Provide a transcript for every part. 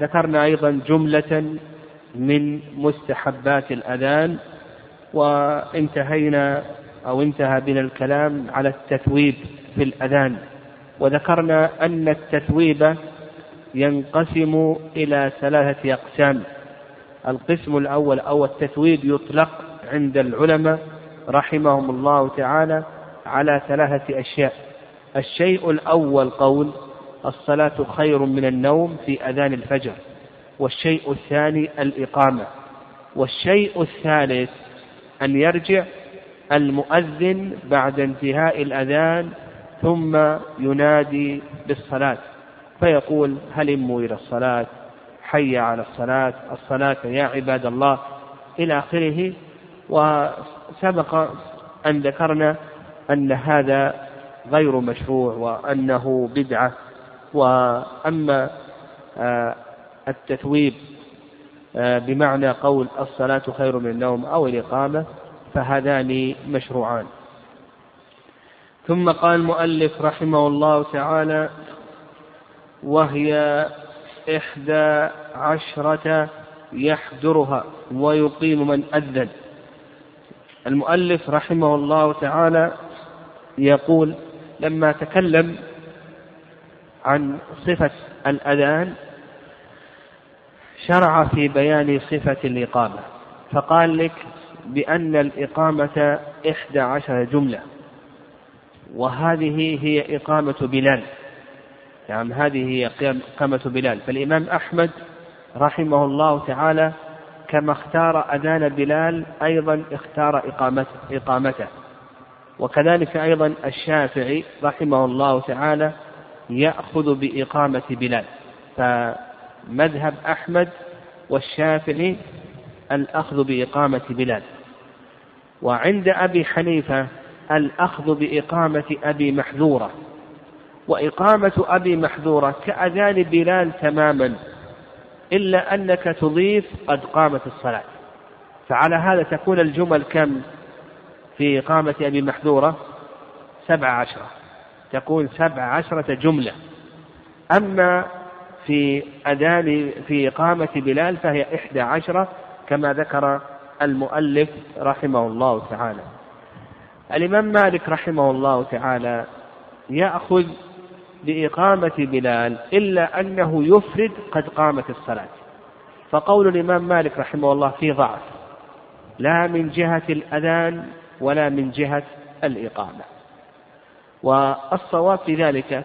ذكرنا أيضا جملة من مستحبات الأذان، وانتهينا أو انتهى بنا الكلام على التثويب في الأذان، وذكرنا أن التثويب ينقسم إلى ثلاثة أقسام. القسم الأول أو التثويب يطلق عند العلماء رحمهم الله تعالى على ثلاثة أشياء. الشيء الأول قول الصلاة خير من النوم في أذان الفجر، والشيء الثاني الإقامة، والشيء الثالث أن يرجع المؤذن بعد انتهاء الأذان ثم ينادي بالصلاة فيقول هلموا إلى الصلاة، حي على الصلاة، الصلاة يا عباد الله، إلى آخره. وسبق أن ذكرنا أن هذا غير مشروع وأنه بدعة. وأما التثويب بمعنى قول الصلاة خير من النوم أو الإقامة فهذان مشروعان. ثم قال المؤلف رحمه الله تعالى: وهي 11 يحضرها ويقيم من أذن. المؤلف رحمه الله تعالى يقول لما تكلم عن صفة الأذان شرع في بيان صفة الإقامة، فقال لك بأن الإقامة 11 جملة، وهذه هي إقامة بلال، يعني هذه هي إقامة بلال. فالإمام أحمد رحمه الله تعالى كما اختار أذان بلال أيضا اختار إقامته، وكذلك أيضا الشافعي رحمه الله تعالى يأخذ بإقامة بلال. فمذهب أحمد والشافعي الأخذ بإقامة بلال، وعند أبي حنيفة الأخذ بإقامة أبي محذورة. وإقامة أبي محذورة كأذان بلال تماما، إلا أنك تضيف قد قامت الصلاة، فعلى هذا تكون الجمل كم في إقامة أبي محذورة؟ 17، تكون 17 جملة. أما في إقامة بلال فهي 11 كما ذكر المؤلف رحمه الله تعالى. الإمام مالك رحمه الله تعالى يأخذ بإقامة بلال إلا أنه يفرد قد قامت الصلاة، فقول الإمام مالك رحمه الله فيه ضعف، لا من جهة الأذان ولا من جهة الإقامة. والصواب في ذلك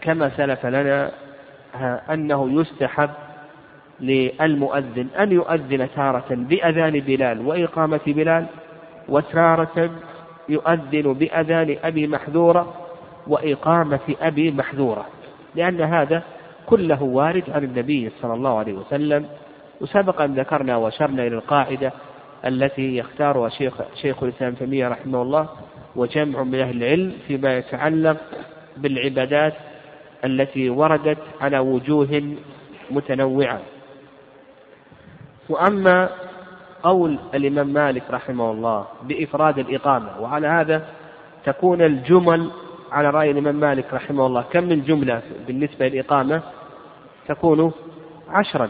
كما سلف لنا، أنه يستحب للمؤذن أن يؤذن تارة بأذان بلال وإقامة بلال، وتارة يؤذن بأذان أبي محذورة وإقامة أبي محذورة، لأن هذا كله وارد عن النبي صلى الله عليه وسلم. وسبقا ذكرنا وشرنا إلى القاعدة التي يختارها شيخ الإسلام ابن تيمية رحمه الله وجمع من أهل العلم فيما يتعلق بالعبادات التي وردت على وجوه متنوعة. وأما قول الإمام مالك رحمه الله بإفراد الإقامة، وعلى هذا تكون الجمل على رأي الإمام مالك رحمه الله كم من جملة بالنسبة للإقامة؟ تكون 10،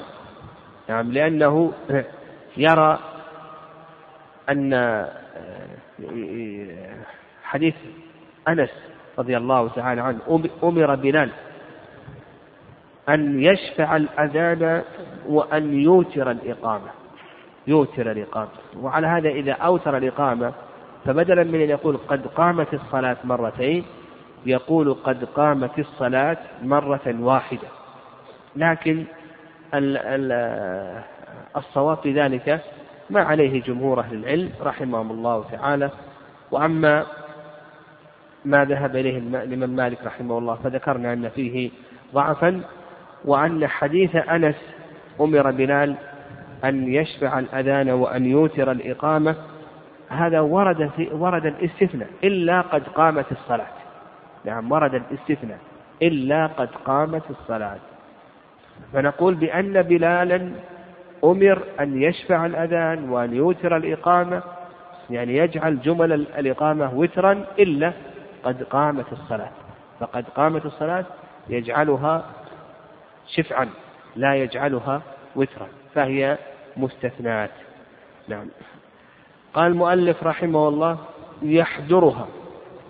يعني لأنه يرى أن حديث أنس رضي الله تعالى عنه أمر بلال أن يشفع الأذان وأن يوتر الإقامة، وعلى هذا إذا أوتر الإقامة فبدلا من أن يقول قد قامت الصلاة مرتين يقول قد قامت الصلاة مرة واحدة. لكن الصواب في ذلك ما عليه جمهور أهل العلم رحمهم الله تعالى. وأما ما ذهب إليه الإمام مالك رحمه الله فذكرنا أن فيه ضعفا، وأن حديث أنس أمر بلال أن يشفع الأذان وأن يوتر الإقامة هذا ورد الاستثناء إلا قد قامت الصلاة، نعم ورد الاستثناء إلا قد قامت الصلاة. فنقول بأن بلالا أمر أن يشفع الأذان وأن يوتر الإقامة، يعني يجعل جمل الإقامة وترا إلا قد قامت الصلاة، فقد قامت الصلاة يجعلها شفعا لا يجعلها وترا، فهي مستثنات. نعم. قال المؤلف رحمه الله يحدرها،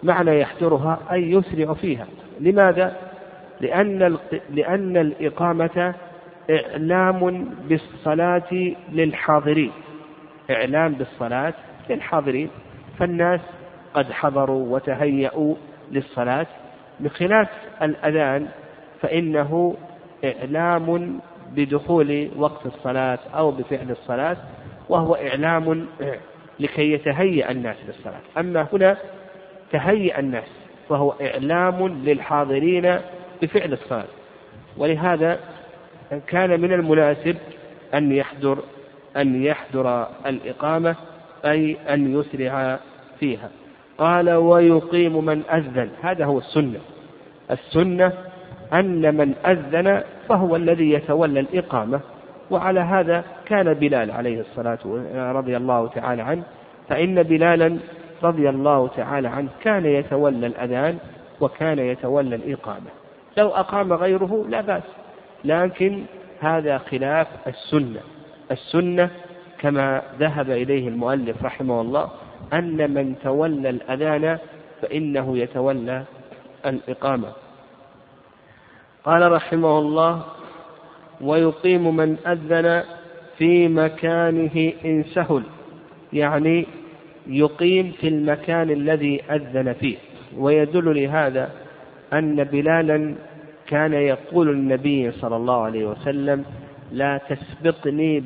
معنى يحدرها أي يسرع فيها. لماذا؟ لأن الإقامة إعلام بالصلاة للحاضرين، إعلام بالصلاة للحاضرين، فالناس قد حضروا وتهيأوا للصلاة، بخلاف الأذان فإنه إعلام بدخول وقت الصلاة أو بفعل الصلاة، وهو إعلام لكي يتهيأ الناس للصلاة. أما هنا تهيأ الناس فهو إعلام للحاضرين بفعل الصلاة، ولهذا كان من المناسب أن يحضر الإقامة، أي أن يسرع فيها. قال ويقيم من أذن، هذا هو السنة. السنة أن من أذن فهو الذي يتولى الإقامة، وعلى هذا كان بلال عليه الصلاة رضي الله تعالى عنه، فإن بلالا رضي الله تعالى عنه كان يتولى الأذان وكان يتولى الإقامة، لو أقام غيره لا بأس، لكن هذا خلاف السنة. السنة كما ذهب إليه المؤلف رحمه الله أن من تولى الأذان فإنه يتولى الإقامة. قال رحمه الله ويقيم من أذن في مكانه إن سهل، يعني يقيم في المكان الذي أذن فيه. ويدل لهذا أن بلالا كان يقول النبي صلى الله عليه وسلم لا تسبقني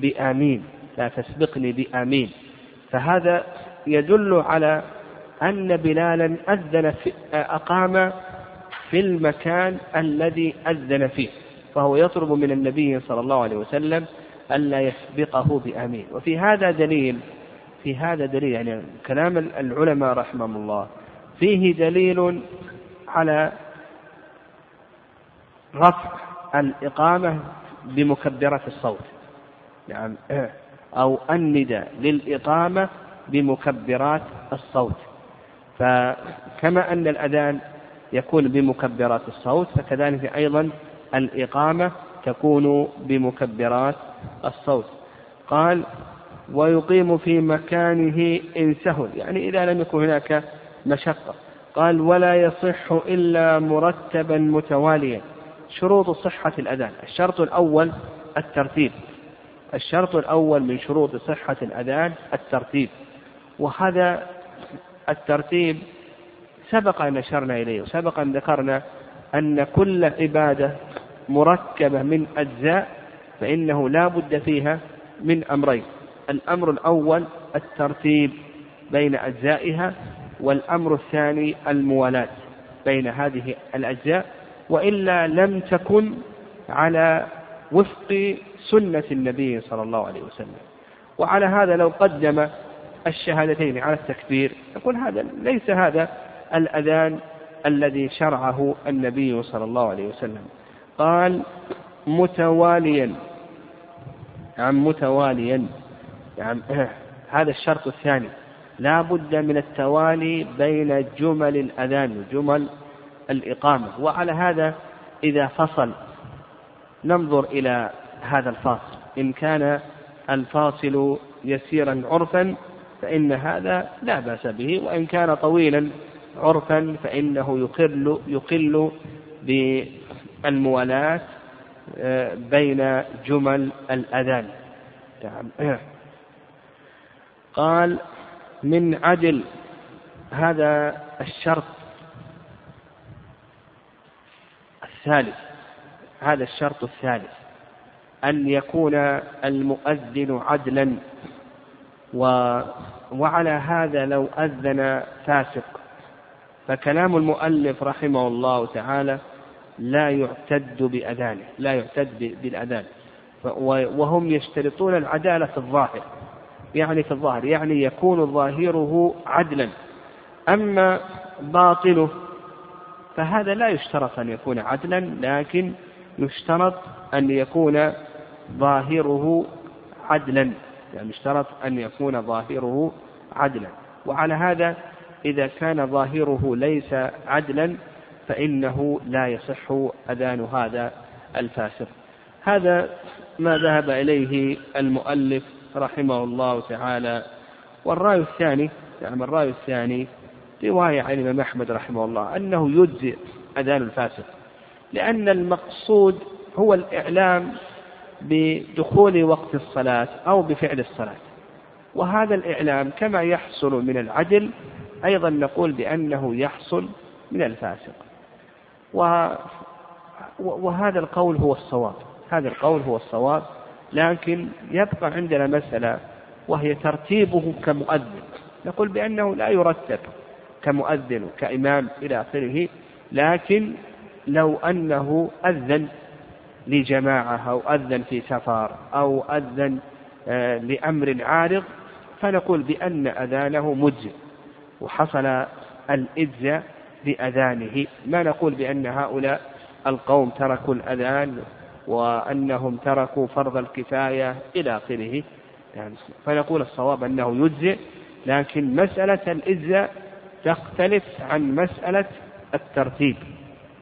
بآمين، فهذا يدل على أن بلالا أقام في المكان الذي أذن فيه، فهو يطلب من النبي صلى الله عليه وسلم ألا يسبقه بآمين. وفي هذا دليل، يعني كلام العلماء رحمهم الله فيه دليل على رفع الإقامة بمكبرة الصوت، نعم، أو الندى للإقامة بمكبرات الصوت. فكما أن الأذان يكون بمكبرات الصوت، فكذلك أيضا الإقامة تكون بمكبرات الصوت. قال ويقيم في مكانه إن سهل، يعني إذا لم يكن هناك مشقة. قال ولا يصح إلا مرتبا متواليا. شروط صحة الأذان، الشرط الأول الترتيب، الشرط الأول من شروط صحة الأذان الترتيب، وهذا الترتيب سبق أن أشرنا إليه، وسبق أن ذكرنا أن كل عبادة مركبة من أجزاء فإنه لا بد فيها من أمرين، الأمر الأول الترتيب بين أجزائها، والأمر الثاني الموالاة بين هذه الأجزاء، وإلا لم تكن على وفق سنة النبي صلى الله عليه وسلم. وعلى هذا لو قدم الشهادتين على التكبير نقول هذا ليس هذا الأذان الذي شرعه النبي صلى الله عليه وسلم. قال متواليا، نعم، متواليا، نعم، هذا الشرط الثاني، لا بد من التوالي بين جمل الأذان وجمل الإقامة. وعلى هذا إذا فصل ننظر إلى هذا الفاصل، إن كان الفاصل يسيرا عرفا فإن هذا لا بأس به، وإن كان طويلا عرفا فإنه يقل بالموالاة بين جمل الأذان. قال من عدل، هذا الشرط الثالث، هذا الشرط الثالث، أن يكون المؤذن عدلا. وعلى هذا لو أذن فاسق فكلام المؤلف رحمه الله تعالى لا يعتد بأذانه، لا يعتد بالأذان، وهم يشترطون العدالة في الظاهر، يعني في الظاهر يعني يكون ظاهره عدلا، أما باطنه فهذا لا يشترط أن يكون عدلا، لكن يشترط أن يكون ظاهره عدلا، يعني يشترط أن يكون ظاهره عدلا. وعلى هذا إذا كان ظاهره ليس عدلا فإنه لا يصح أذان هذا الفاسق. هذا ما ذهب إليه المؤلف رحمه الله تعالى. والرأي الثاني رواية عن الإمام أحمد رحمه الله أنه يجزئ أذان الفاسق، لأن المقصود هو الإعلام بدخول وقت الصلاة أو بفعل الصلاة، وهذا الإعلام كما يحصل من العدل أيضا نقول بأنه يحصل من الفاسق، وهذا القول هو الصواب، لكن يبقى عندنا مسألة وهي ترتيبه كمؤذن. نقول بأنه لا يرتب كمؤذن وكإمام إلى آخره، لكن لو أنه أذن لجماعة أو أذن في سفر أو أذن لأمر عارض فنقول بأن أذانه مجزئ وحصل الإجزاء بأذانه، ما نقول بأن هؤلاء القوم تركوا الأذان وأنهم تركوا فرض الكفاية إلى آخره، يعني فنقول الصواب أنه يجزئ، لكن مسألة الإجزاء تختلف عن مسألة الترتيب.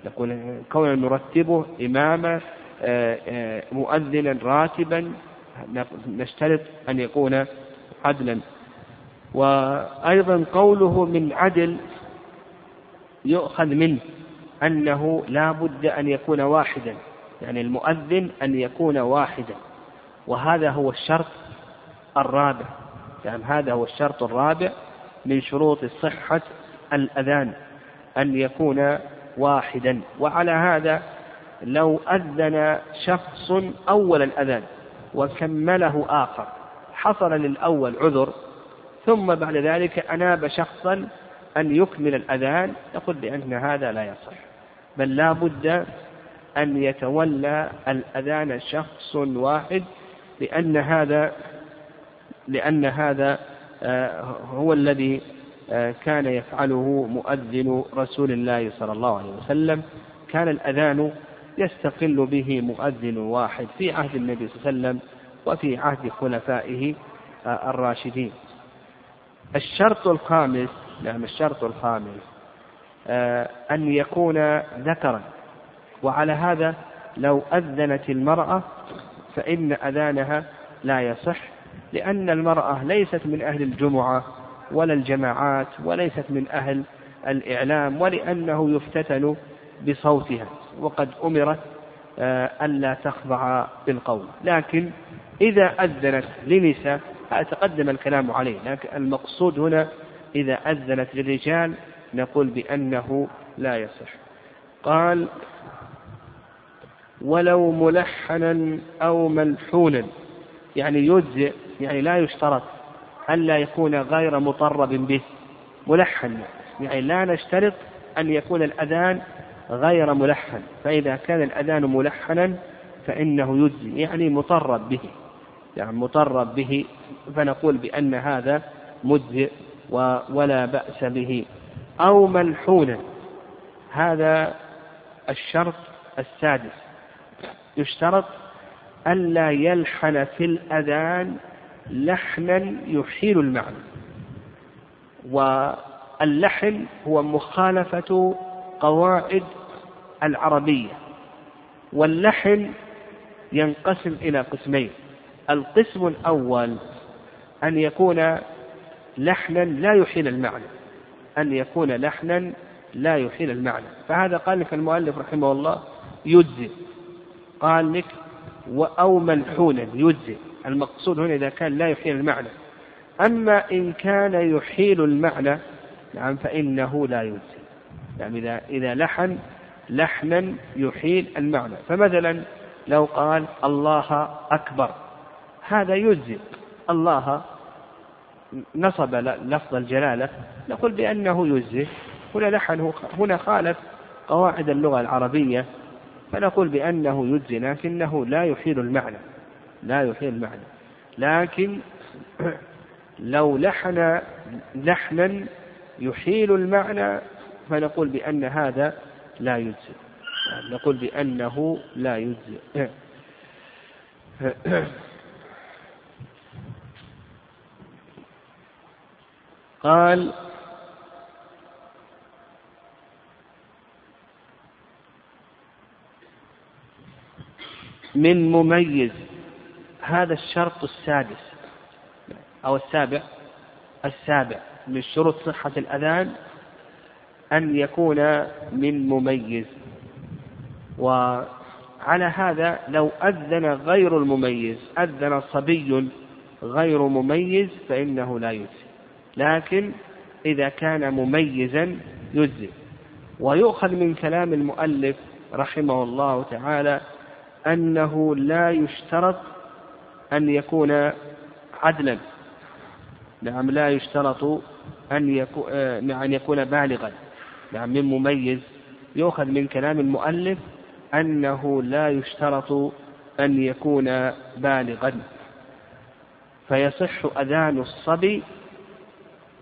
نقول كوننا نرتبه إماما مؤذنا راتبا نشترط أن يكون عدلا. وأيضا قوله من عدل يؤخذ منه أنه لا بد أن يكون واحدا، يعني المؤذن أن يكون واحدا، وهذا هو الشرط الرابع، يعني هذا هو الشرط الرابع من شروط صحة الأذان أن يكون واحدا. وعلى هذا لو أذن شخص أول الأذان وكمله آخر حصل للأول عذر، ثم بعد ذلك أناب شخصا أن يكمل الأذان، نقول بأن هذا لا يصح، بل لا بد أن يتولى الأذان شخص واحد، لأن هذا هو الذي كان يفعله مؤذن رسول الله صلى الله عليه وسلم. كان الأذان يستقل به مؤذن واحد في عهد النبي صلى الله عليه وسلم وفي عهد خلفائه الراشدين. الشرط الخامس، أن يكون ذكرا، وعلى هذا لو أذنت المرأة فإن أذانها لا يصح، لأن المرأة ليست من أهل الجمعة ولا الجماعات وليست من أهل الإعلام، ولأنه يفتتن بصوتها وقد أمرت ألا تخضع بالقول. لكن إذا أذنت لنساء أتقدم الكلام عليه، لكن المقصود هنا إذا أذنت للرجال نقول بأنه لا يصح. قال ولو ملحنا أو ملحونا، يعني يجزئ، يعني لا يشترط ألا يكون غير مطرب به. ملحن يعني لا نشترط أن يكون الأذان غير ملحن، فإذا كان الأذان ملحنا فإنه يجزئ، يعني مطرب به، فنقول بأن هذا مجزئ ولا بأس به. أو ملحونا، هذا الشرط السادس، يشترط ألا يلحن في الأذان لحنا يحيل المعنى، واللحن هو مخالفة قواعد العربية. واللحن ينقسم إلى قسمين، القسم الأول أن يكون لحنا لا يحيل المعنى، فهذا قال لك المؤلف رحمه الله يجزئ، قال لك أو ملحونا يجزئ، المقصود هنا إذا كان لا يحيل المعنى. أما إن كان يحيل المعنى فإنه لا يجزئ، يعني إذا لحن لحنا يحيل المعنى. فمثلا لو قال الله أكبر، هذا يجزئ، الله نصب لفظ الجلالة، نقول بأنه يجزئ، هنا لحن هنا خالف قواعد اللغة العربية فنقول بأنه يجزئ، لكنه لا يحيل المعنى، لكن لو لحن لحنا يحيل المعنى فنقول بأن هذا لا يجزئ، قال من مميز. هذا الشرط السادس أو السابع من شروط صحة الأذان أن يكون من مميز. وعلى هذا لو أذن غير المميز، أذن صبي غير مميز، فإنه لا يجزي، لكن إذا كان مميزا يجزي. ويؤخذ من كلام المؤلف رحمه الله تعالى أنه لا يشترط أن يكون عدلا، نعم، لا يشترط أن يكون بالغا، نعم، من مميز. يؤخذ من كلام المؤلف أنه لا يشترط أن يكون بالغا، فيصح أذان الصبي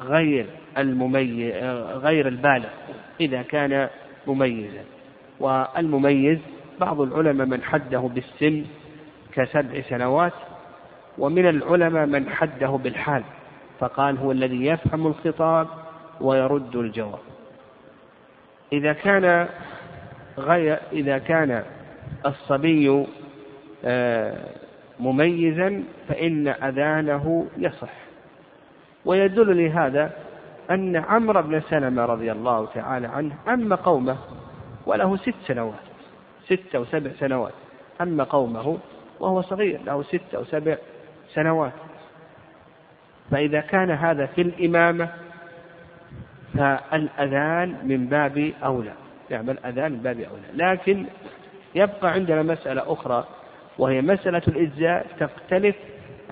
غير البالغ إذا كان مميزا. والمميز بعض العلماء من حده بالسن ك7 سنوات، ومن العلماء من حده بالحال، فقال هو الذي يفهم الخطاب ويرد الجواب. إذا كان الصبي مميزا فإن أذانه يصح. ويدل لهذا أن عمرو بن سلمة رضي الله تعالى عنه أما قومه وله 6 سنوات، 6 أو 7 سنوات، أما قومه وهو صغير له 6 أو 7 سنوات. فإذا كان هذا في الإمامة فالأذان من باب أولى، نعم، الأذان من باب أولى. لكن يبقى عندنا مسألة أخرى، وهي مسألة الإجزاء تختلف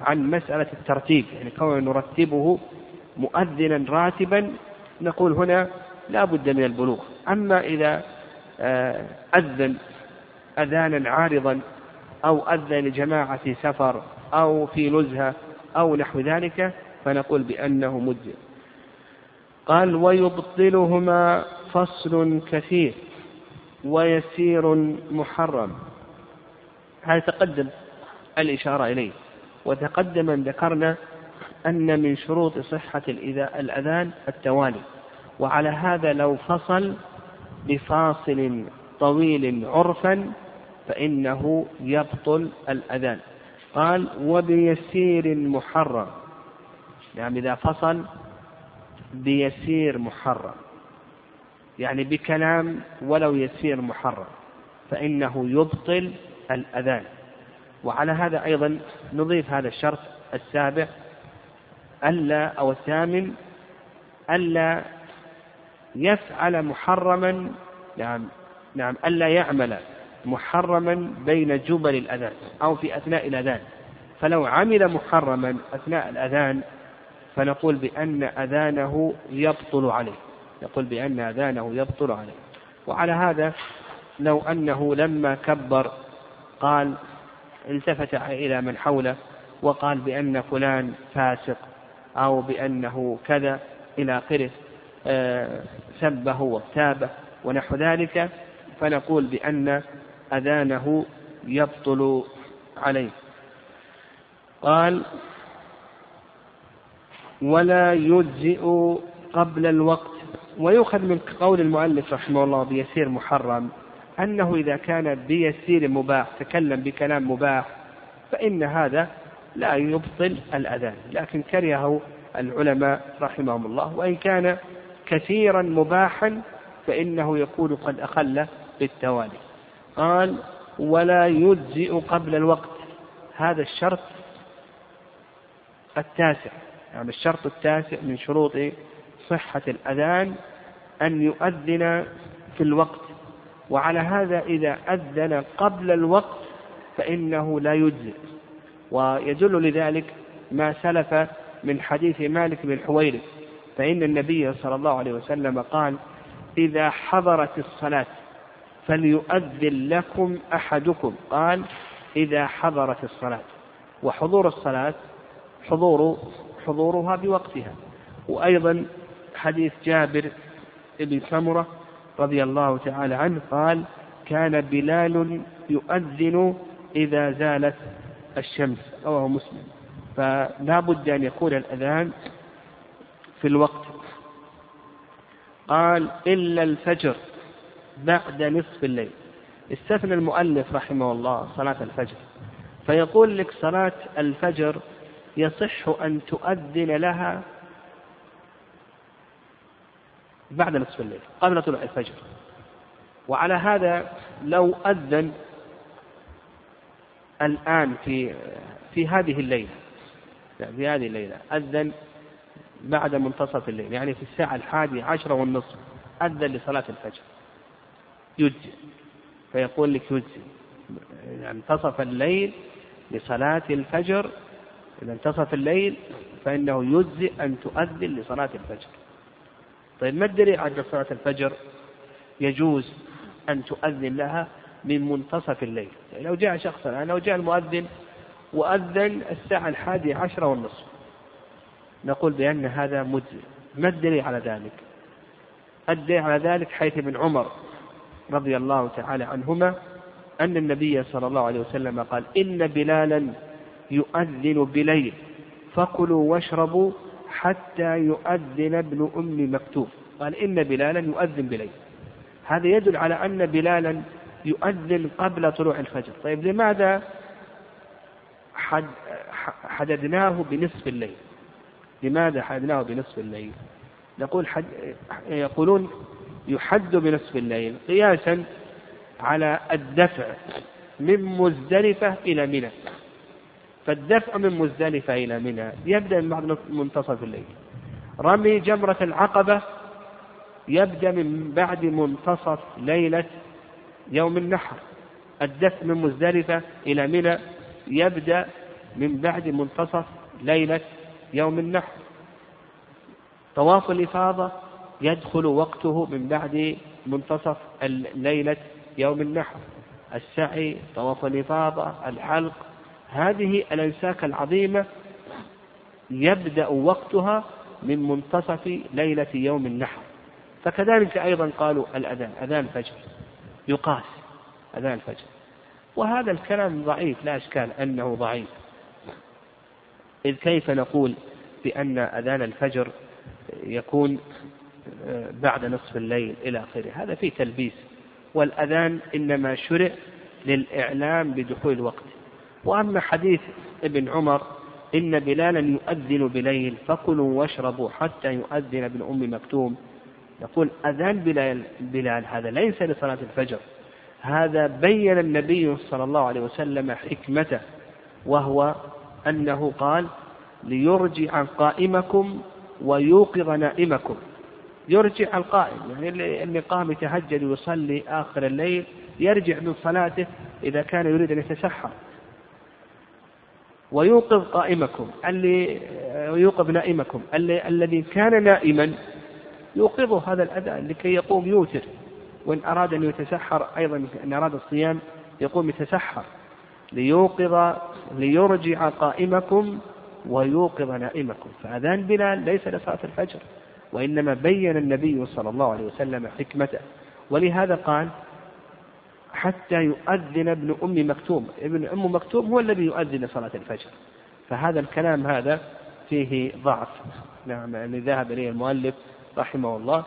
عن مسألة الترتيب، يعني كون نرتبه مؤذنا راتبا نقول هنا لا بد من البلوغ. أما إذا أذن أذانا عارضا أو أذن جماعة في سفر أو في نزهة أو نحو ذلك فنقول بأنه مجزئ. قال ويبطلهما فصل كثير ويسير محرم. هذا تقدم الإشارة إليه، وتقدم أن ذكرنا أن من شروط صحة الأذان التوالي. وعلى هذا لو فصل بفاصل طويل عرفا فإنه يبطل الأذان. قال وبيسير محرم، يعني إذا فصل بيسير محرم، يعني بكلام ولو يسير محرم فإنه يبطل الأذان. وعلى هذا أيضا نضيف هذا الشرط السابع أو الثامن، ألا يفعل محرما، نعم، ألا يعمل محرما بين جبل الأذان أو في أثناء الأذان. فلو عمل محرما أثناء الأذان فنقول بأن أذانه يبطل عليه، وعلى هذا لو أنه لما كبر قال التفت إلى من حوله وقال بأن فلان فاسق أو بأنه كذا إلى آخره، سبه واغتابه ونحو ذلك، فنقول بأن أذانه يبطل عليه. قال ولا يجزئ قبل الوقت. ويؤخذ من قول المؤلف رحمه الله بيسير محرم أنه إذا كان بيسير مباح، تكلم بكلام مباح، فإن هذا لا يبطل الأذان، لكن كرهه العلماء رحمهم الله. وإن كان كثيرا مباحا فإنه يكون قد أخل بالتوالي. قال ولا يجزئ قبل الوقت، هذا الشرط التاسع، يعني الشرط التاسع من شروط صحة الأذان أن يؤذن في الوقت. وعلى هذا إذا أذن قبل الوقت فإنه لا يجزئ. ويدل لذلك ما سلف من حديث مالك بن حويرث، فإن النبي صلى الله عليه وسلم قال إذا حضرت الصلاة فليؤذن لكم أحدكم. قال إذا حضرت الصلاة، وحضور الصلاة حضورها بوقتها. وأيضا حديث جابر بن سمرة رضي الله تعالى عنه قال كان بلال يؤذن إذا زالت الشمس، رواه مسلم. فلا بد أن يكون الأذان في الوقت. قال إلا الفجر بعد نصف الليل، استثنى المؤلف رحمه الله صلاة الفجر، فيقول لك صلاة الفجر يصح أن تؤذن لها بعد نصف الليل قبل طلوع الفجر. وعلى هذا لو أذن الآن في هذه الليلة، في هذه الليلة أذن بعد منتصف الليل، يعني في الساعة 11:30 أذن لصلاة الفجر يجزئ، فيقول لك يجزئ إذا انتصف الليل لصلاة الفجر، إذا انتصف الليل فإنه يجزئ أن تؤذن لصلاة الفجر. طيب ما الدليل على صلاة الفجر يجوز أن تؤذن لها من منتصف الليل؟ يعني لو جاء شخصا، يعني لو جاء المؤذن وأذن الساعة 11:30 نقول بأن هذا مجزئ. ما الدليل على ذلك؟ الدليل على ذلك حيث ابن عمر رضي الله تعالى عنهما أن النبي صلى الله عليه وسلم قال: إن بلالا يؤذن بليل فكلوا واشربوا حتى يؤذن ابن أم مكتوم. قال إن بلالا يؤذن بليل، هذا يدل على أن بلالا يؤذن قبل طلوع الفجر. طيب لماذا حددناه بنصف الليل؟ لماذا حددناه بنصف الليل؟ نقول يقولون يحد بنصف الليل قياسا على الدفع من مزدلفة إلى منى، فالدفع من مزدلفة إلى منى يبدأ من بعد منتصف الليل، رمي جمرة العقبة يبدأ من بعد منتصف ليلة يوم النحر، الدفع من مزدلفة إلى منى يبدأ من بعد منتصف ليلة يوم النحر، طواف الإفاضة يدخل وقته من بعد منتصف ليلة يوم النحر، السعي، طواف الإفاضة، الحلق، هذه الأنساك العظيمة يبدأ وقتها من منتصف ليلة يوم النحر. فكذلك أيضا قالوا الأذان، أذان الفجر يقاس أذان الفجر، وهذا الكلام ضعيف لا إشكال أنه ضعيف، إذ كيف نقول بأن أذان الفجر يكون بعد نصف الليل إلى آخره؟ هذا فيه تلبيس، والأذان إنما شرع للإعلام بدخول الوقت. وأما حديث ابن عمر إن بلالا يؤذن بليل فكلوا واشربوا حتى يؤذن ابن أم مكتوم، يقول أذان بلال هذا ليس لصلاة الفجر، هذا بين النبي صلى الله عليه وسلم حكمته، وهو أنه قال ليرجع قائمكم ويوقظ نائمكم. يرجع القائم يعني اللي قام يتهجد ويصلي آخر الليل يرجع من صلاته إذا كان يريد أن يتسحر، ويوقظ قائمكم اللي يوقظ نائمكم، الذي كان نائما يوقظه هذا الأذان لكي يقوم يوتر، وإن أراد أن يتسحر أيضا إن أراد الصيام يقوم يتسحر، ليوقظ ليرجع قائمكم ويوقظ نائمكم. فأذان بلال ليس لصلاة الفجر، وإنما بين النبي صلى الله عليه وسلم حكمته، ولهذا قال حتى يؤذن ابن أم مكتوم، ابن أم مكتوم هو الذي يؤذن صلاة الفجر. فهذا الكلام هذا فيه ضعف، نعم، الذي ذهب إليه المؤلف رحمه الله،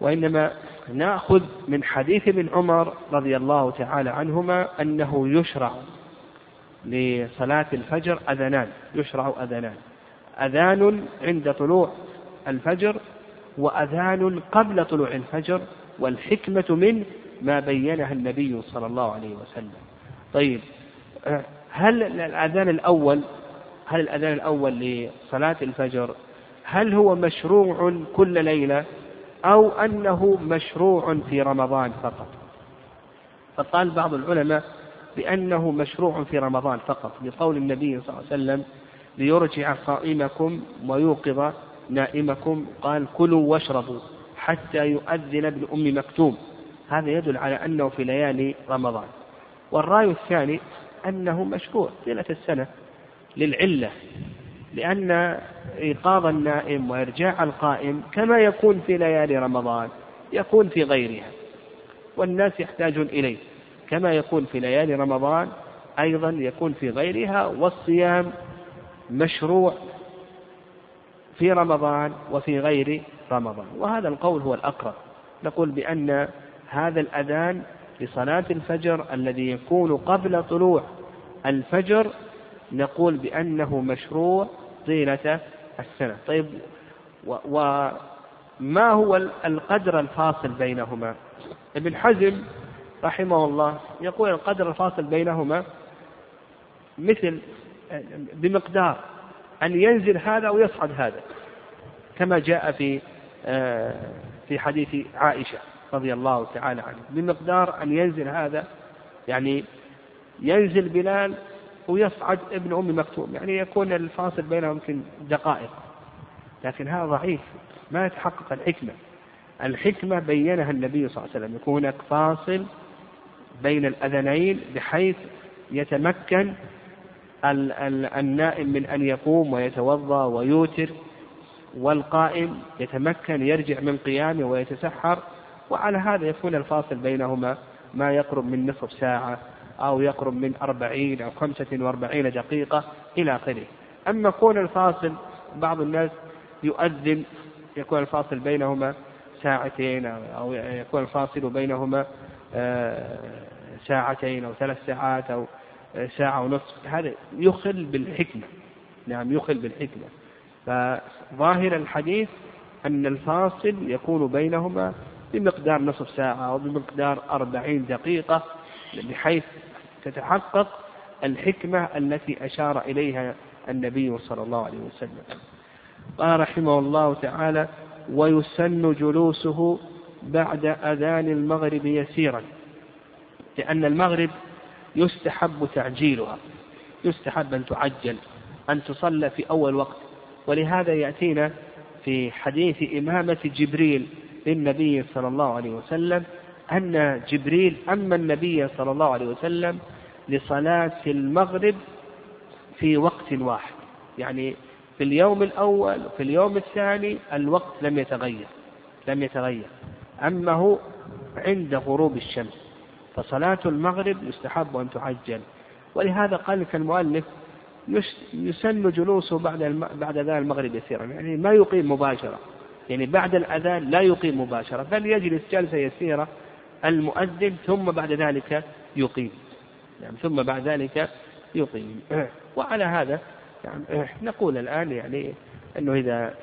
وإنما نأخذ من حديث ابن عمر رضي الله تعالى عنهما أنه يشرع لصلاة الفجر أذانان، يشرع أذانان، أذان عند طلوع الفجر وأذان قبل طلوع الفجر، والحكمة من ما بينها النبي صلى الله عليه وسلم. طيب هل الأذان الأول لصلاة الفجر هل هو مشروع كل ليلة أو أنه مشروع في رمضان فقط؟ فقال بعض العلماء بأنه مشروع في رمضان فقط، بقول النبي صلى الله عليه وسلم ليرجع قائمكم ويوقظ نائمكم، قال كلوا واشربوا حتى يؤذن ابن أم مكتوم، هذا يدل على أنه في ليالي رمضان. والرأي الثاني أنه مشروع طيلة السنة للعلة، لأن إيقاظ النائم وإرجاع القائم كما يكون في ليالي رمضان يكون في غيرها، والناس يحتاجون إليه كما يكون في ليالي رمضان أيضا يكون في غيرها. والصيام مشروع في رمضان وفي غير رمضان، وهذا القول هو الأقرب. نقول بأن هذا الأذان بصلاة الفجر الذي يكون قبل طلوع الفجر نقول بأنه مشروع طيلة السنة. طيب وما هو القدر الفاصل بينهما؟ ابن حزم رحمه الله يقول القدر الفاصل بينهما مثل بمقدار أن ينزل هذا ويصعد هذا، كما جاء في حديث عائشة رضي الله تعالى عنه، بمقدار أن ينزل هذا، يعني ينزل بلال ويصعد ابن أم مكتوم، يعني يكون الفاصل بينهم يمكن دقائق، لكن هذا ضعيف ما يتحقق الحكمة. الحكمة بيّنها النبي صلى الله عليه وسلم، يكون هناك فاصل بين الأذنين بحيث يتمكن النائم من أن يقوم ويتوضأ ويوتر، والقائم يتمكن يرجع من قيامه ويتسحر، وعلى هذا يكون الفاصل بينهما ما يقرب من نصف ساعة أو يقرب من 40 أو 45 دقيقة إلى آخره. أما يكون الفاصل بعض الناس يؤذن يكون الفاصل بينهما ساعتين أو يكون الفاصل بينهما ساعتين أو 3 ساعات أو ساعة ونصف، هذا يخل بالحكمة. نعم يخل بالحكمة. فظاهر الحديث أن الفاصل يكون بينهما بمقدار نصف ساعة أو بمقدار 40 دقيقة، بحيث تتحقق الحكمة التي أشار إليها النبي صلى الله عليه وسلم. قال رحمه الله تعالى: ويسن جلوسه بعد أذان المغرب يسيرا، لأن المغرب يستحب تعجيلها، يستحب أن تعجل، أن تصلى في أول وقت، ولهذا يأتينا في حديث إمامة جبريل للنبي صلى الله عليه وسلم أن جبريل أما النبي صلى الله عليه وسلم لصلاة المغرب في وقت واحد، يعني في اليوم الأول وفي اليوم الثاني الوقت لم يتغير، أما هو عند غروب الشمس، فصلاة المغرب يستحب أن تعجل. ولهذا قال لك المؤلف: يسن جلوسه بعد أذان المغرب يسيرا، يعني ما يقيم مباشرة، يعني بعد الأذان لا يقيم مباشرة، بل يجلس جلسة يسيرة المؤذن ثم بعد ذلك يقيم، يعني ثم بعد ذلك يقيم. وعلى هذا يعني نقول الآن يعني أنه إذا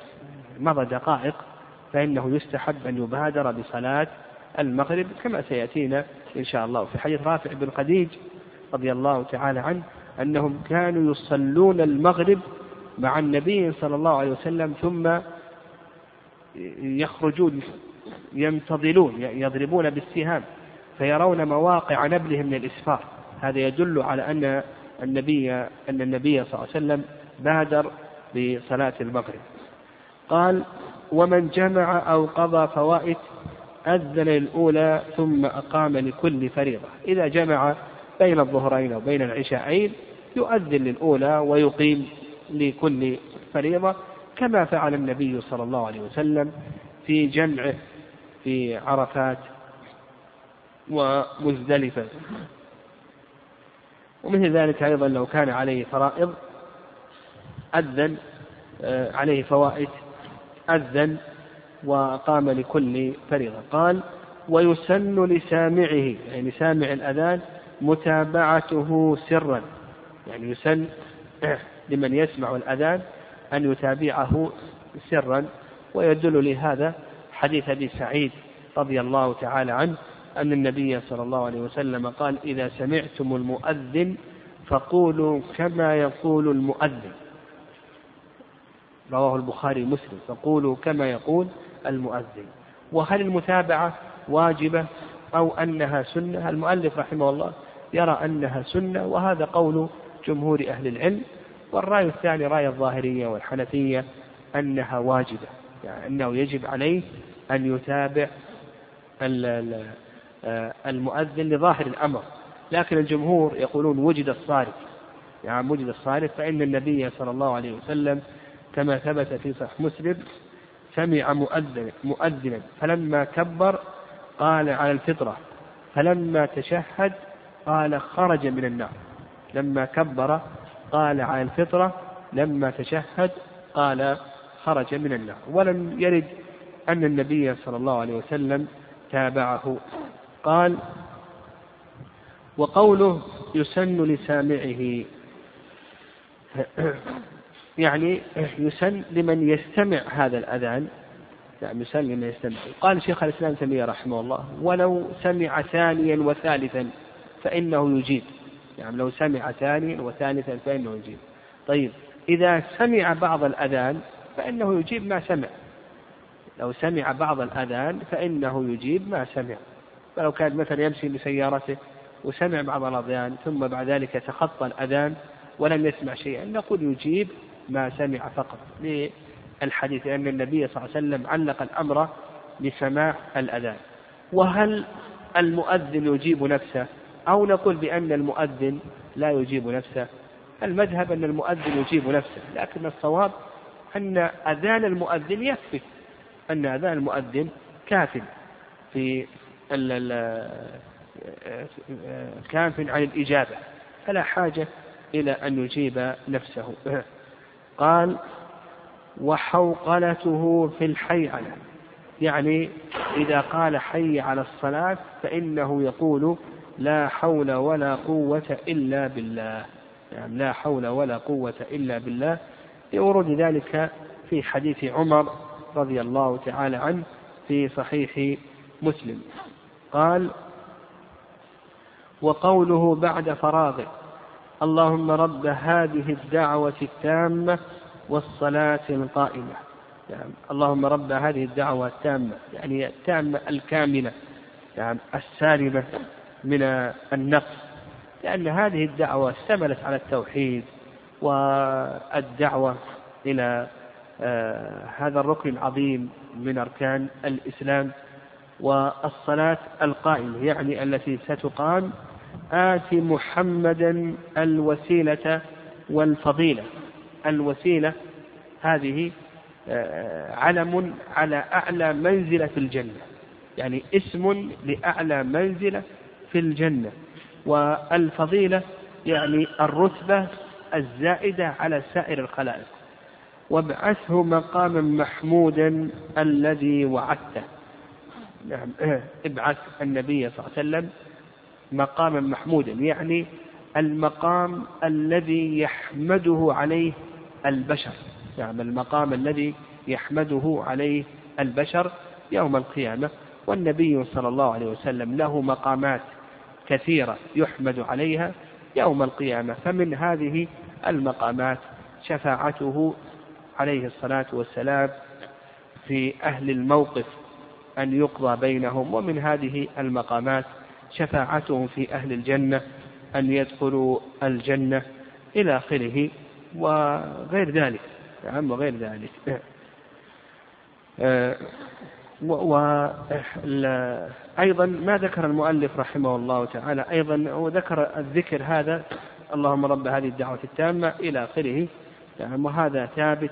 مضى دقائق فإنه يستحب أن يبادر بصلاة المغرب، كما سيأتينا إن شاء الله في حديث رافع بن خديج رضي الله تعالى عنه أنهم كانوا يصلون المغرب مع النبي صلى الله عليه وسلم ثم يخرجون يمتضلون يضربون بالسهام فيرون مواقع نبلهم من الإسفار. هذا يدل على أن النبي صلى الله عليه وسلم بادر بصلاة المغرب. قال: ومن جمع أو قضى فوائت أذن الأولى ثم أقام لكل فريضة. إذا جمع بين الظهرين وبين العشاءين يؤذن للأولى ويقيم لكل فريضة، كما فعل النبي صلى الله عليه وسلم في جمعه في عرفات ومزدلفة. ومثل ذلك أيضا لو كان عليه فرائض أذن، عليه فوائد أذن وقام لكل فريضة. قال: ويسن لسامعه، يعني سامع الأذان، متابعته سرا، يعني يسن لمن يسمع الأذان أن يتابعه سرا. ويدل لهذا حديث أبي سعيد رضي الله تعالى عنه أن النبي صلى الله عليه وسلم قال: إذا سمعتم المؤذن فقولوا كما يقول المؤذن. رواه البخاري مسلم. فقولوا كما يقول المؤذن. وهل المتابعة واجبة أو أنها سنة؟ المؤلف رحمه الله يرى أنها سنة، وهذا قول جمهور أهل العلم. والرأي الثاني رأي الظاهرية والحنفية أنها واجبة، يعني أنه يجب عليه أن يتابع المؤذن لظاهر الأمر. لكن الجمهور يقولون وجد الصارف، يعني وجد الصارف، فإن النبي صلى الله عليه وسلم كما ثبت في صحيح مسلم سمع مؤذنا فلما كبر قال: على الفطرة، فلما تشهد قال: خرج من النار. لما كبر قال: على الفطرة، لما تشهد قال: خرج من النار. ولم يرد أن النبي صلى الله عليه وسلم تابعه. قال: وقوله يسن لسامعه يعني يسن لمن يستمع هذا الأذان، نعم يسن لمن يستمع. قال شيخ الإسلام تيمية رحمه الله ولو سمع ثانيا وثالثا فإنه يجيب، يعني لو سمع ثانيا وثالثا فإنه يجيب. طيب إذا سمع بعض الأذان فإنه يجيب ما سمع، لو سمع بعض الأذان فإنه يجيب ما سمع. فلو كان مثلا يمشي بسيارته وسمع بعض الأذان ثم بعد ذلك تخطى الأذان ولم يسمع شيئا نقول يجيب ما سمع فقط، للحديث أن النبي صلى الله عليه وسلم علق الأمر بسماع الأذان. وهل المؤذن يجيب نفسه أو نقول بأن المؤذن لا يجيب نفسه؟ المذهب أن المؤذن يجيب نفسه، لكن الصواب أن أذان المؤذن يكفي، أن أذان المؤذن كاف في كاف عن الإجابة، فلا حاجة إلى أن يجيب نفسه. قال وحوقلته في الحي على، يعني إذا قال حي على الصلاة فإنه يقول لا حول ولا قوة إلا بالله، يعني لا حول ولا قوة إلا بالله، يورد ذلك في حديث عمر رضي الله تعالى عنه في صحيح مسلم. قال وقوله بعد فراغه اللهم رب هذه الدعوة التامة والصلاة القائمة، يعني اللهم رب هذه الدعوة التامة، يعني التامة الكاملة، يعني السالمة من النقص، لأن هذه الدعوة اشتملت على التوحيد والدعوة إلى هذا الركن العظيم من أركان الإسلام. والصلاة القائمة يعني التي ستقام، آت محمدا الوسيلة والفضيلة. الوسيلة هذه علم على أعلى منزلة في الجنة، يعني اسم لأعلى منزلة في الجنة، والفضيلة يعني الرتبة الزائدة على سائر الخلائق. وابعثه مقاما محمودا الذي وعدته، نعم ابعث النبي صلى الله عليه وسلم مقاما محمودا، يعني المقام الذي يحمده عليه البشر، نعم المقام الذي يحمده عليه البشر يوم القيامة. والنبي صلى الله عليه وسلم له مقامات كثيرة يحمد عليها يوم القيامة، فمن هذه المقامات شفاعته عليه الصلاة والسلام في أهل الموقف أن يقضى بينهم، ومن هذه المقامات شفاعتهم في أهل الجنة أن يدخلوا الجنة إلى آخره وغير ذلك، نعم وغير ذلك. وأيضا ما ذكر المؤلف رحمه الله تعالى أيضا وذكر الذكر هذا اللهم رب هذه الدعوة التامة إلى آخره، نعم وهذا ثابت.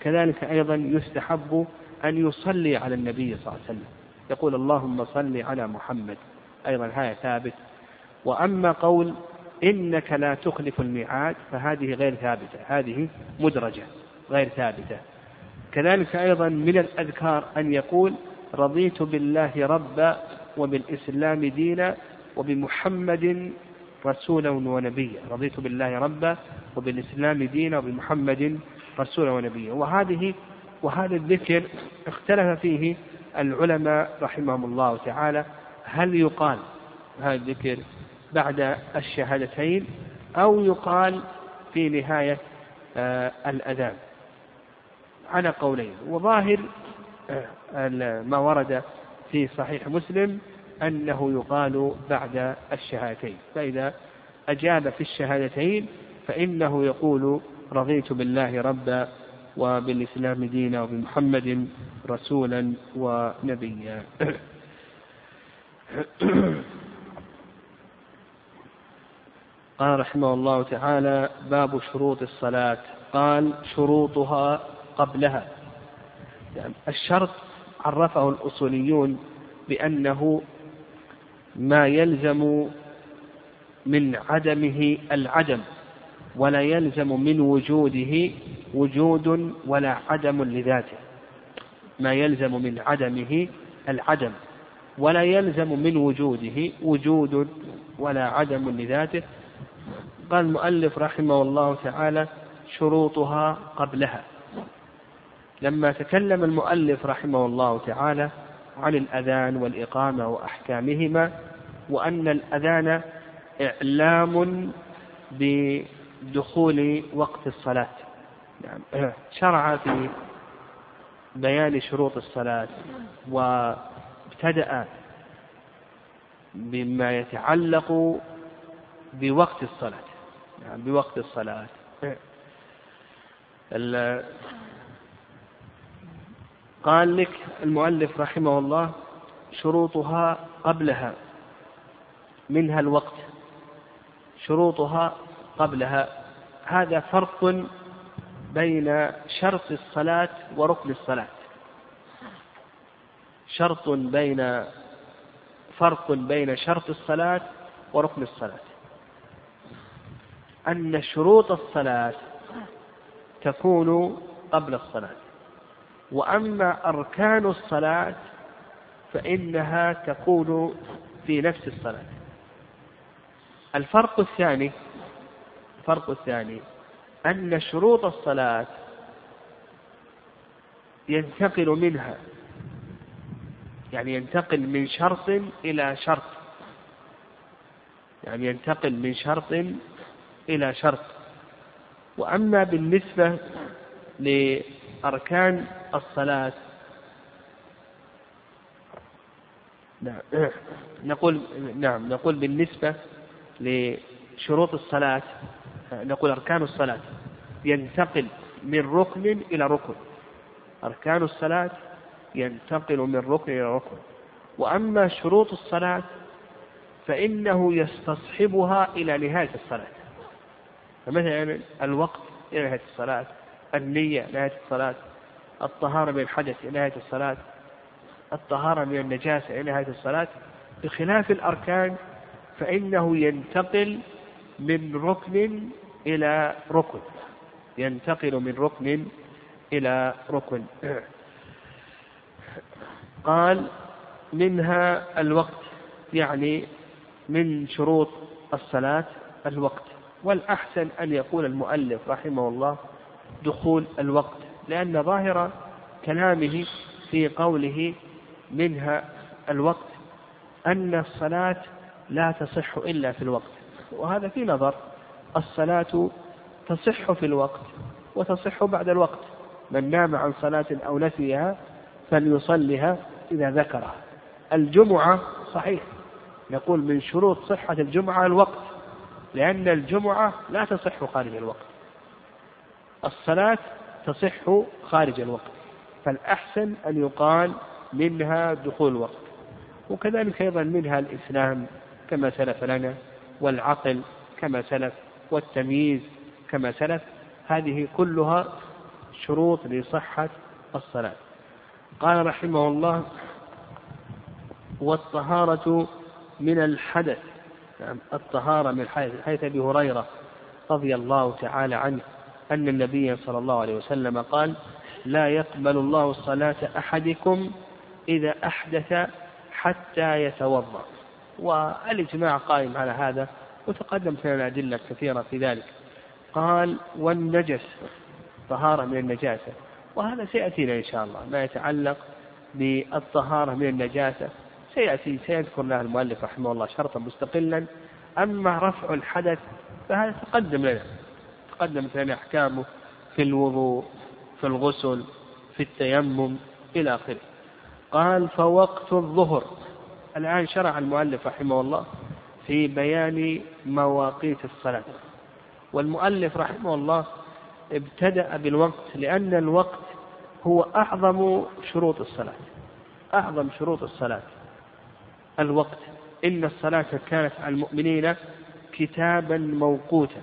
كذلك أيضا يستحب أن يصلي على النبي صلى الله عليه وسلم، يقول اللهم صل على محمد، أيضا هذا ثابت. وأما قول إنك لا تخلف الميعاد فهذه غير ثابتة، هذه مدرجة غير ثابتة. كذلك أيضا من الأذكار أن يقول رضيت بالله ربا وبالإسلام دينا وبمحمد رسولا ونبيا، رضيت بالله ربا وبالإسلام دينا وبمحمد رسولا ونبيا. وهذا الذكر اختلف فيه العلماء رحمهم الله تعالى، هل يقال هذا الذكر بعد الشهادتين أو يقال في نهاية الأذان؟ على قولين، وظاهر ما ورد في صحيح مسلم أنه يقال بعد الشهادتين، فإذا أجاب في الشهادتين فإنه يقول رضيت بالله ربا وبالإسلام دينا وبمحمد رسولا ونبيا. قال رحمه الله تعالى باب شروط الصلاة. قال شروطها قبلها، يعني الشرط عرفه الأصوليون بأنه ما يلزم من عدمه العدم، ولا يلزم من وجوده وجود ولا عدم لذاته، ما يلزم من عدمه العدم ولا يلزم من وجوده وجود ولا عدم لذاته. قال المؤلف رحمه الله تعالى شروطها قبلها. لما تكلم المؤلف رحمه الله تعالى عن الأذان والإقامة وأحكامهما، وأن الأذان إعلام بدخول وقت الصلاة، شرع في بيان شروط الصلاة، وابتدأ بما يتعلق بوقت الصلاة. بوقت الصلاة قال لك المؤلف رحمه الله شروطها قبلها، منها الوقت. شروطها قبلها هذا فرق بين شرط الصلاة وركن الصلاة، فرق بين شرط الصلاة وركن الصلاة، أن شروط الصلاة تكون قبل الصلاة، وأما أركان الصلاة فإنها تكون في نفس الصلاة. الفرق الثاني أن شروط الصلاة ينتقل منها، يعني ينتقل من شرط إلى شرط، وأما بالنسبة لأركان الصلاة نقول بالنسبة لشروط الصلاة نقول أركان الصلاة ينتقل من ركن إلى ركن، وأما شروط الصلاة فإنه يستصحبها إلى نهاية الصلاة. فمثلا الوقت إلى نهاية الصلاة، النية نهاية الصلاة، الطهارة من الحدث إلى نهاية الصلاة، الطهارة من النجاسة إلى نهاية الصلاة، بخلاف الأركان فإنه ينتقل من ركن إلى ركن، قال منها الوقت، يعني من شروط الصلاة الوقت. والأحسن أن يقول المؤلف رحمه الله دخول الوقت، لأن ظاهر كلامه في قوله منها الوقت أن الصلاة لا تصح إلا في الوقت، وهذا في نظر. الصلاة تصح في الوقت وتصح بعد الوقت، من نام عن صلاة أو نسيها فليصلها إذا ذكرها. الجمعة صحيح نقول من شروط صحة الجمعة الوقت، لأن الجمعة لا تصح خارج الوقت، الصلاة تصح خارج الوقت، فالأحسن أن يقال منها دخول الوقت. وكذلك أيضا منها الإسلام كما سلف لنا، والعقل كما سلف، والتمييز كما سلف، هذه كلها شروط لصحة الصلاة. قال رحمه الله والطهارة من الحدث، الطهارة من الحدث، حيث أبي هريرة رضي الله تعالى عنه أن النبي صلى الله عليه وسلم قال لا يقبل الله الصلاة أحدكم إذا أحدث حتى يتوضأ. والإجماع قائم على هذا، وتقدمت لنا أدلة كثيرة في ذلك. قال والنجس، طهارة من النجاسة، وهذا سيأتينا إن شاء الله ما يتعلق بالطهارة من النجاسة، سيذكر لها المؤلف رحمه الله شرطا مستقلا. أما رفع الحدث فهذا تقدمت لنا أحكامه في الوضوء، في الغسل، في التيمم إلى آخره. قال فوقت الظهر. الآن شرع المؤلف رحمه الله في بيان مواقيت الصلاة، والمؤلف رحمه الله ابتدأ بالوقت، لأن الوقت هو أعظم شروط الصلاة، الوقت. إن الصلاة كانت على المؤمنين كتابا موقوتا،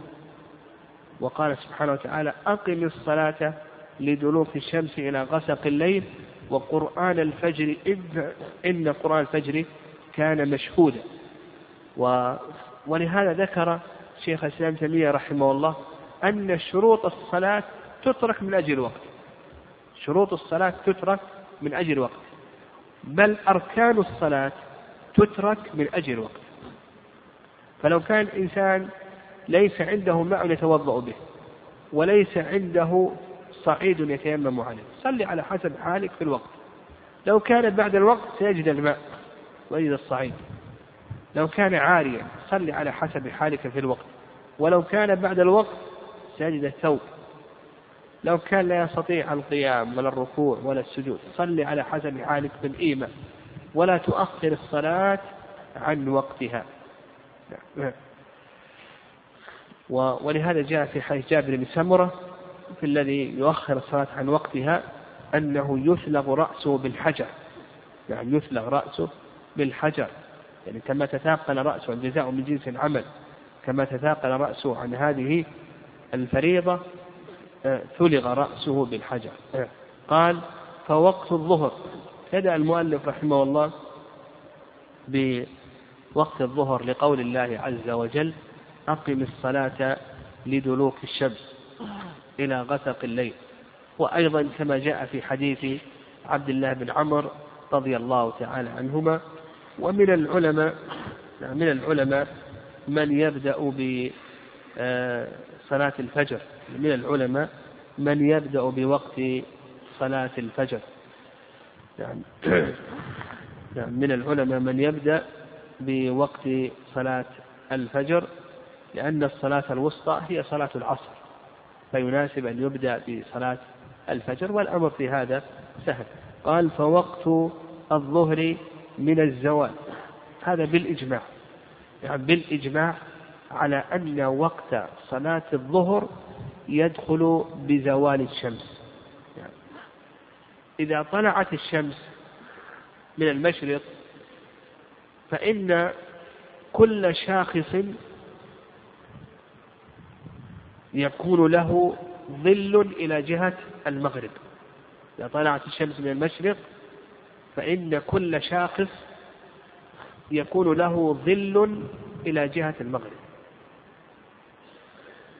وقال سبحانه وتعالى أقم الصلاة لدلوك الشمس إلى غسق الليل وقرآن الفجر إن قرآن الفجر كان مشهودا. ولهذا ذكر شيخ الإسلام تيمية رحمه الله أن شروط الصلاة تترك من أجل الوقت، بل أركان الصلاة تترك من أجل الوقت. فلو كان الإنسان ليس عنده ماء يتوضأ به وليس عنده صعيد يتيمم عليه، صلي على حسب حالك في الوقت. لو كان بعد الوقت سيجد الماء ويجد الصعيد. لو كان عاريا صلي على حسب حالك في الوقت، ولو كان بعد الوقت سيجد الثوب. لو كان لا يستطيع القيام ولا الركوع ولا السجود، صلي على حسب حالك في الإيمان، ولا تؤخر الصلاة عن وقتها. ولهذا جاء في حديث جابر بن سمرة في الذي يؤخر الصلاة عن وقتها أنه يثلغ رأسه بالحجر، يعني يثلغ رأسه بالحجر، يعني كما تثاقل رأسه، الجزاء من جنس العمل، كما تثاقل رأسه عن هذه الفريضة ثلغ رأسه بالحجر. قال فوقت الظهر، بدأ المؤلف رحمه الله بوقت الظهر لقول الله عز وجل أقم الصلاة لدلوك الشمس إلى غسق الليل. وأيضا كما جاء في حديث عبد الله بن عمر رضي الله تعالى عنهما. ومن العلماء من يبدأ بصلاة الفجر، من العلماء من يبدأ بوقت صلاة الفجر، من العلماء من يبدأ بوقت صلاة الفجر، لأن الصلاة الوسطى هي صلاة العصر، فيناسب أن يبدأ بصلاة الفجر، والأمر في هذا سهل. قال فوقت الظهر من الزوال، هذا بالإجماع، يعني بالإجماع على أن وقت صلاة الظهر يدخل بزوال الشمس. يعني إذا طلعت الشمس من المشرق فإن كل شاخص يكون له ظل إلى جهة المغرب. إذا طلعت الشمس من المشرق فإن كل شاخص يكون له ظل إلى جهة المغرب،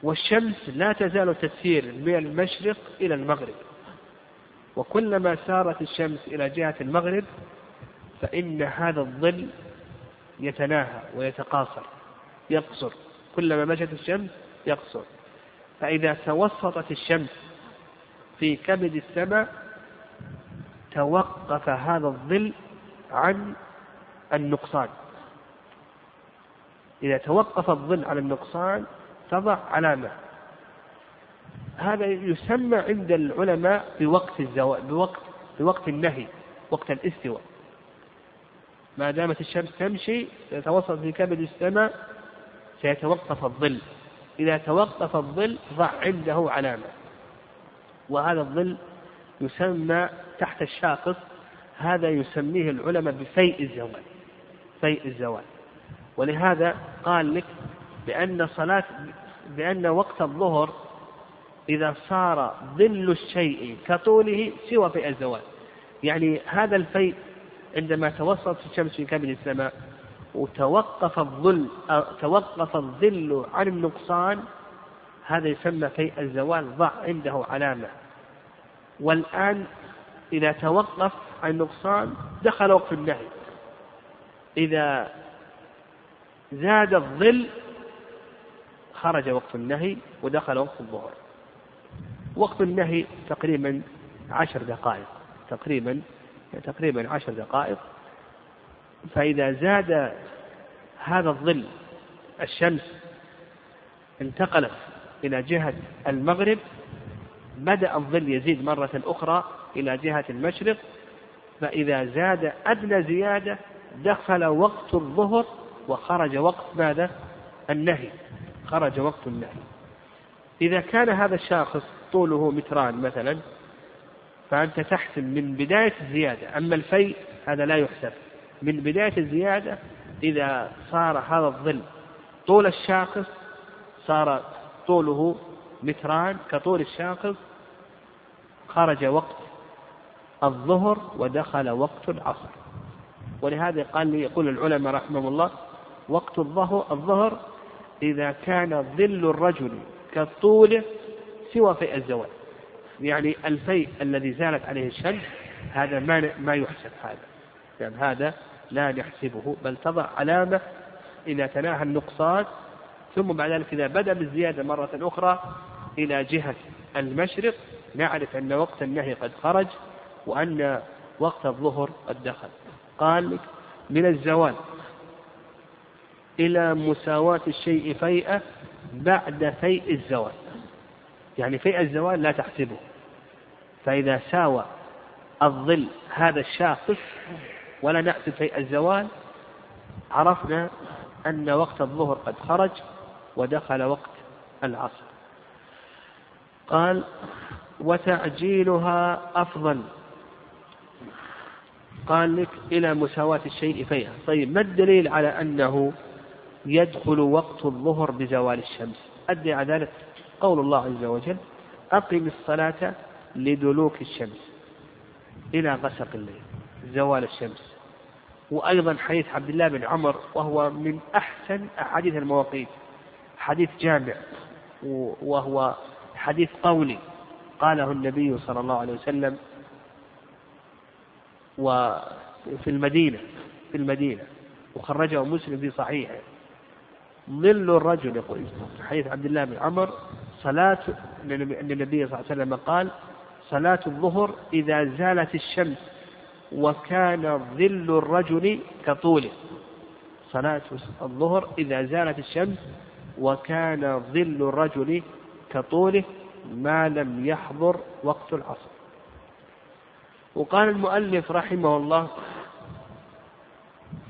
والشمس لا تزال تسير من المشرق إلى المغرب، وكلما سارت الشمس إلى جهة المغرب فإن هذا الظل يتناهى ويتقاصر، يقصر، كلما مشت الشمس يقصر. فإذا توسطت الشمس في كبد السماء توقف هذا الظل عن النقصان. إذا توقف الظل عن النقصان تضع علامة، هذا يسمى عند العلماء بوقت الزوال، بوقت النهي، وقت الاستواء. ما دامت الشمس تمشي تتوسط في كبد السماء سيتوقف الظل، إذا توقف الظل ضع عنده علامة، وهذا الظل يسمى تحت الشاخص، هذا يسميه العلماء بفيء الزوال، فيء الزوال. ولهذا قال لك بأن وقت الظهر إذا صار ظل الشيء كطوله سوى فيء الزوال، يعني هذا الفيء عندما توسط الشمس في كبد السماء وتوقف الظل، توقف الظل عن النقصان، هذا يسمى فيء الزوال، ضع عنده علامة. والآن إذا توقف عن النقصان دخل وقت النهي، إذا زاد الظل خرج وقت النهي ودخل وقت الظهر. وقت النهي تقريبا 10 دقائق، تقريبا 10 دقائق. فإذا زاد هذا الظل، الشمس انتقلت إلى جهة المغرب، بدأ الظل يزيد مرة أخرى إلى جهة المشرق، فإذا زاد أدنى زيادة دخل وقت الظهر وخرج وقت ماذا؟ النهي، خرج وقت النهي. إذا كان هذا الشاخص طوله 2 متران مثلا فأنت تحسب من بداية الزيادة، أما الفيء هذا لا يحسب من بداية الزيادة. إذا صار هذا الظل طول الشاخص، صار طوله 2 متران كطول الشاخص، خرج وقت الظهر ودخل وقت العصر. ولهذا يقول العلماء رحمه الله وقت الظهر إذا كان ظل الرجل كطوله سوى فيء الزوال، يعني الفيء الذي زالت عليه الشمس هذا ما يحسب، هذا يعني هذا لا نحسبه، بل تضع علامة إذا تناهى النقصان، ثم بعد ذلك إذا بدأ بالزيادة مرة أخرى إلى جهة المشرق نعرف أن وقت النهي قد خرج وأن وقت الظهر قد دخل. قال من الزوال إلى مساواة الشيء فيئة بعد فيء الزوال، يعني فيء الزوال لا تحسبه، فإذا ساوى الظل هذا الشاخص ولا نحسب فيء الزوال عرفنا أن وقت الظهر قد خرج ودخل وقت العصر. قال وتعجيلها أفضل. قال لك إلى مساواة الشيء فيها. طيب ما الدليل على أنه يدخل وقت الظهر بزوال الشمس؟ أدعى ذلك قول الله عز وجل أقم الصلاة لدلوك الشمس إلى غسق الليل، زوال الشمس. وأيضا حديث عبد الله بن عمر وهو من أحسن أحاديث المواقيت، حديث جامع وهو حديث قولي قاله النبي صلى الله عليه وسلم وفي المدينة وخرجه مسلم في صحيحه. ظل الرجل يقول حديث عبد الله بن عمر صلاة النبي صلى الله عليه وسلم قال صلاة الظهر إذا زالت الشمس وكان ظل الرجل كطوله، صلاة الظهر إذا زالت الشمس وكان ظل الرجل كطوله ما لم يحضر وقت العصر. وقال المؤلف رحمه الله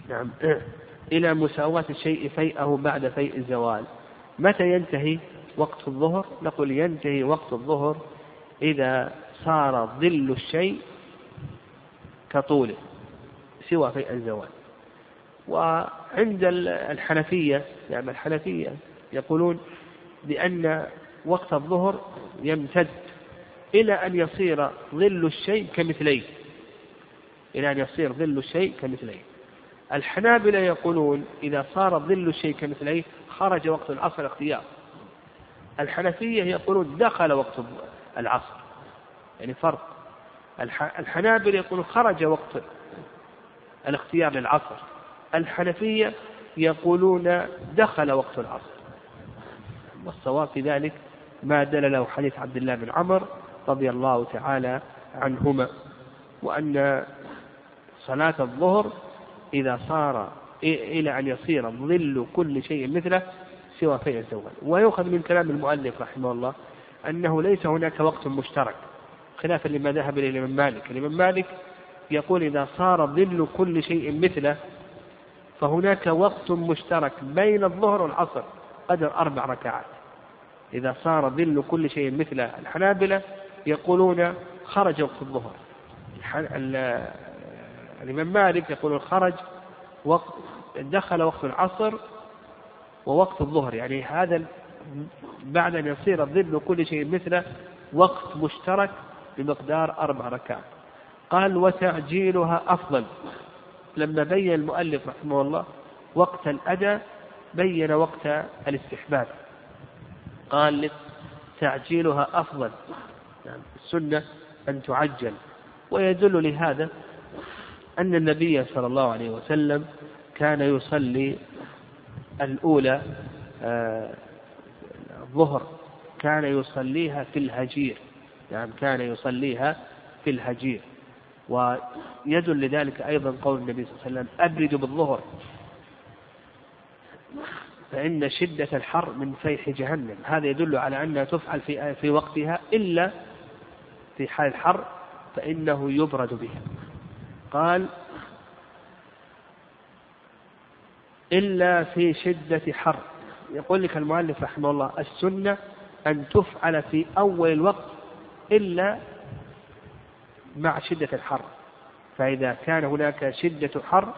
نعم إلى مساواة الشيء فيئه بعد فيء الزوال. متى ينتهي وقت الظهر؟ نقول ينتهي وقت الظهر إذا صار ظل الشيء كطوله سوى فيء الزوال. وعند الحنفية نعم الحنفية يقولون بأن وقت الظهر يمتد إلى أن يصير ظل الشيء كمثليه، إلى أن يصير ظل الشيء كمثليه. الحنابلة يقولون إذا صار ظل الشيء كمثليه خرج وقت العصر اختيار. الحنفية يقولون دخل وقت العصر، يعني فرق. الحنابلة يقولون خرج وقت الاختيار للعصر، الحنفية يقولون دخل وقت العصر. والصواب في ذلك ما دلله حديث عبد الله بن عمر رضي الله تعالى عنهما، وأن صلاة الظهر إذا صار إلى أن يصير ظل كل شيء مثله سوى فيء الزوال. ويؤخذ من كلام المؤلف رحمه الله أنه ليس هناك وقت مشترك خلافا لما ذهب إليه الإمام مالك. الإمام مالك يقول إذا صار ظل كل شيء مثله فهناك وقت مشترك بين الظهر والعصر قدر 4 ركعات. إذا صار ظل كل شيء مثله الحنابلة يقولون خرج وقت الظهر، الإمام مالك يقول خرج وقت دخل وقت العصر ووقت الظهر، يعني هذا بعد أن يصير الظل كل شيء مثله وقت مشترك بمقدار 4 ركعات. قال وتعجيلها أفضل. لما بين المؤلف رحمه الله وقت الأداء بين وقت الاستحباب. قال تعجيلها أفضل، يعني السنة أن تعجل. ويدل لهذا أن النبي صلى الله عليه وسلم كان يصلي الأولى الظهر كان يصليها في الهجير، يعني كان يصليها في الهجير. ويدل لذلك أيضا قول النبي صلى الله عليه وسلم أبرد بالظهر فإن شدة الحر من فيح جهنم. هذا يدل على أنها تفعل في وقتها إلا في حال الحر فإنه يبرد بها. قال إلا في شدة حر. يقول لك المؤلف رحمه الله السنة أن تفعل في أول الوقت إلا مع شدة الحر، فإذا كان هناك شدة حر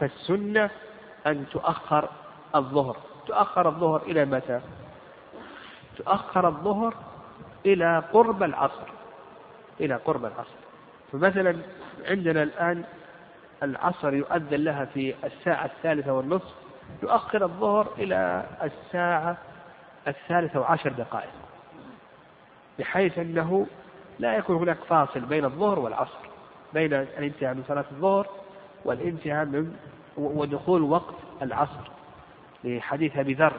فالسنة أن تؤخر الظهر. تؤخر الظهر إلى متى؟ تؤخر الظهر إلى قرب العصر، إلى قرب العصر. فمثلا عندنا الآن العصر يؤذن لها في 3:30، يؤخر الظهر إلى 3:10 بحيث أنه لا يكون هناك فاصل بين الظهر والعصر، بين الانتهاء من صلاة الظهر والانتهاء من ودخول وقت العصر. لحديث أبي ذر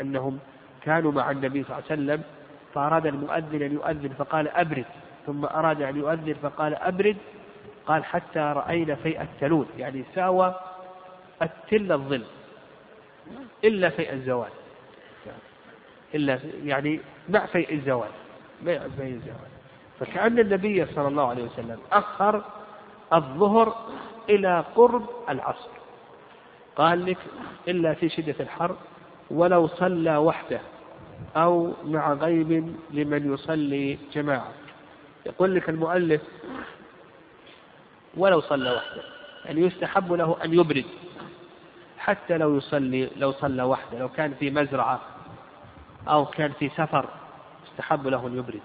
أنهم كانوا مع النبي صلى الله عليه وسلم فأراد المؤذن أن يؤذن فقال أبرد، ثم أراد أن يؤذن فقال أبرد، قال حتى رأينا فيء التلوث، يعني ساوى التل الظل إلا فيء الزوال، إلا يعني مع فيء الزوال، فكأن النبي صلى الله عليه وسلم أخر الظهر إلى قرب العصر. قال لك إلا في شدة الحر، ولو صلى وحده أو مع غيب لمن يصلي جماعة. يقول لك المؤلف ولو صلى وحده، يعني يستحب له أن يبرد حتى لو صلى وحده، لو كان في مزرعة أو كان في سفر يستحب له أن يبرد.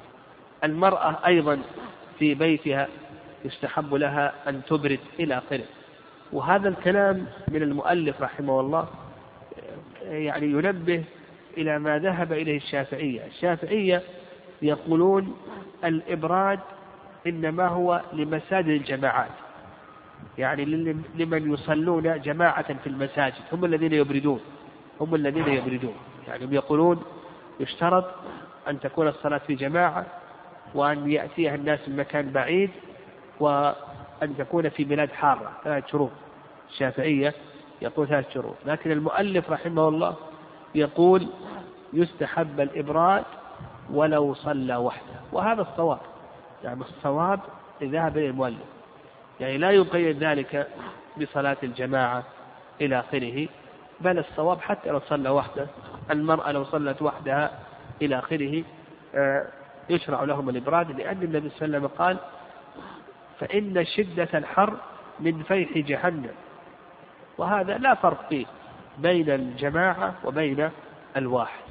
المرأة أيضا في بيتها يستحب لها أن تبرد إلى آخره. وهذا الكلام من المؤلف رحمه الله يعني ينبه إلى ما ذهب إليه الشافعية. الشافعية يقولون الإبراد إنما هو لمساجد الجماعات، يعني لمن يصلون جماعة في المساجد هم الذين يبردون. يعني يقولون يشترط أن تكون الصلاة في جماعة، وأن يأتيها الناس من مكان بعيد، وأن تكون في بلاد حارة. 3 شروط الشافعية يقول 3 شروط. لكن المؤلف رحمه الله يقول يستحب الإبراد ولو صلى وحده، وهذا الصواب، يعني الصواب ذهب إلى المؤلف، يعني لا يقيد ذلك بصلاة الجماعة إلى آخره، بل الصواب حتى لو صلى وحده. المرأة لو صلت وحدها إلى آخره يشرع لهم الإبراد، لأن النبي صلى الله عليه وسلم قال فإن شدة الحر من فيح جهنم، وهذا لا فرق فيه بين الجماعة وبين الواحد.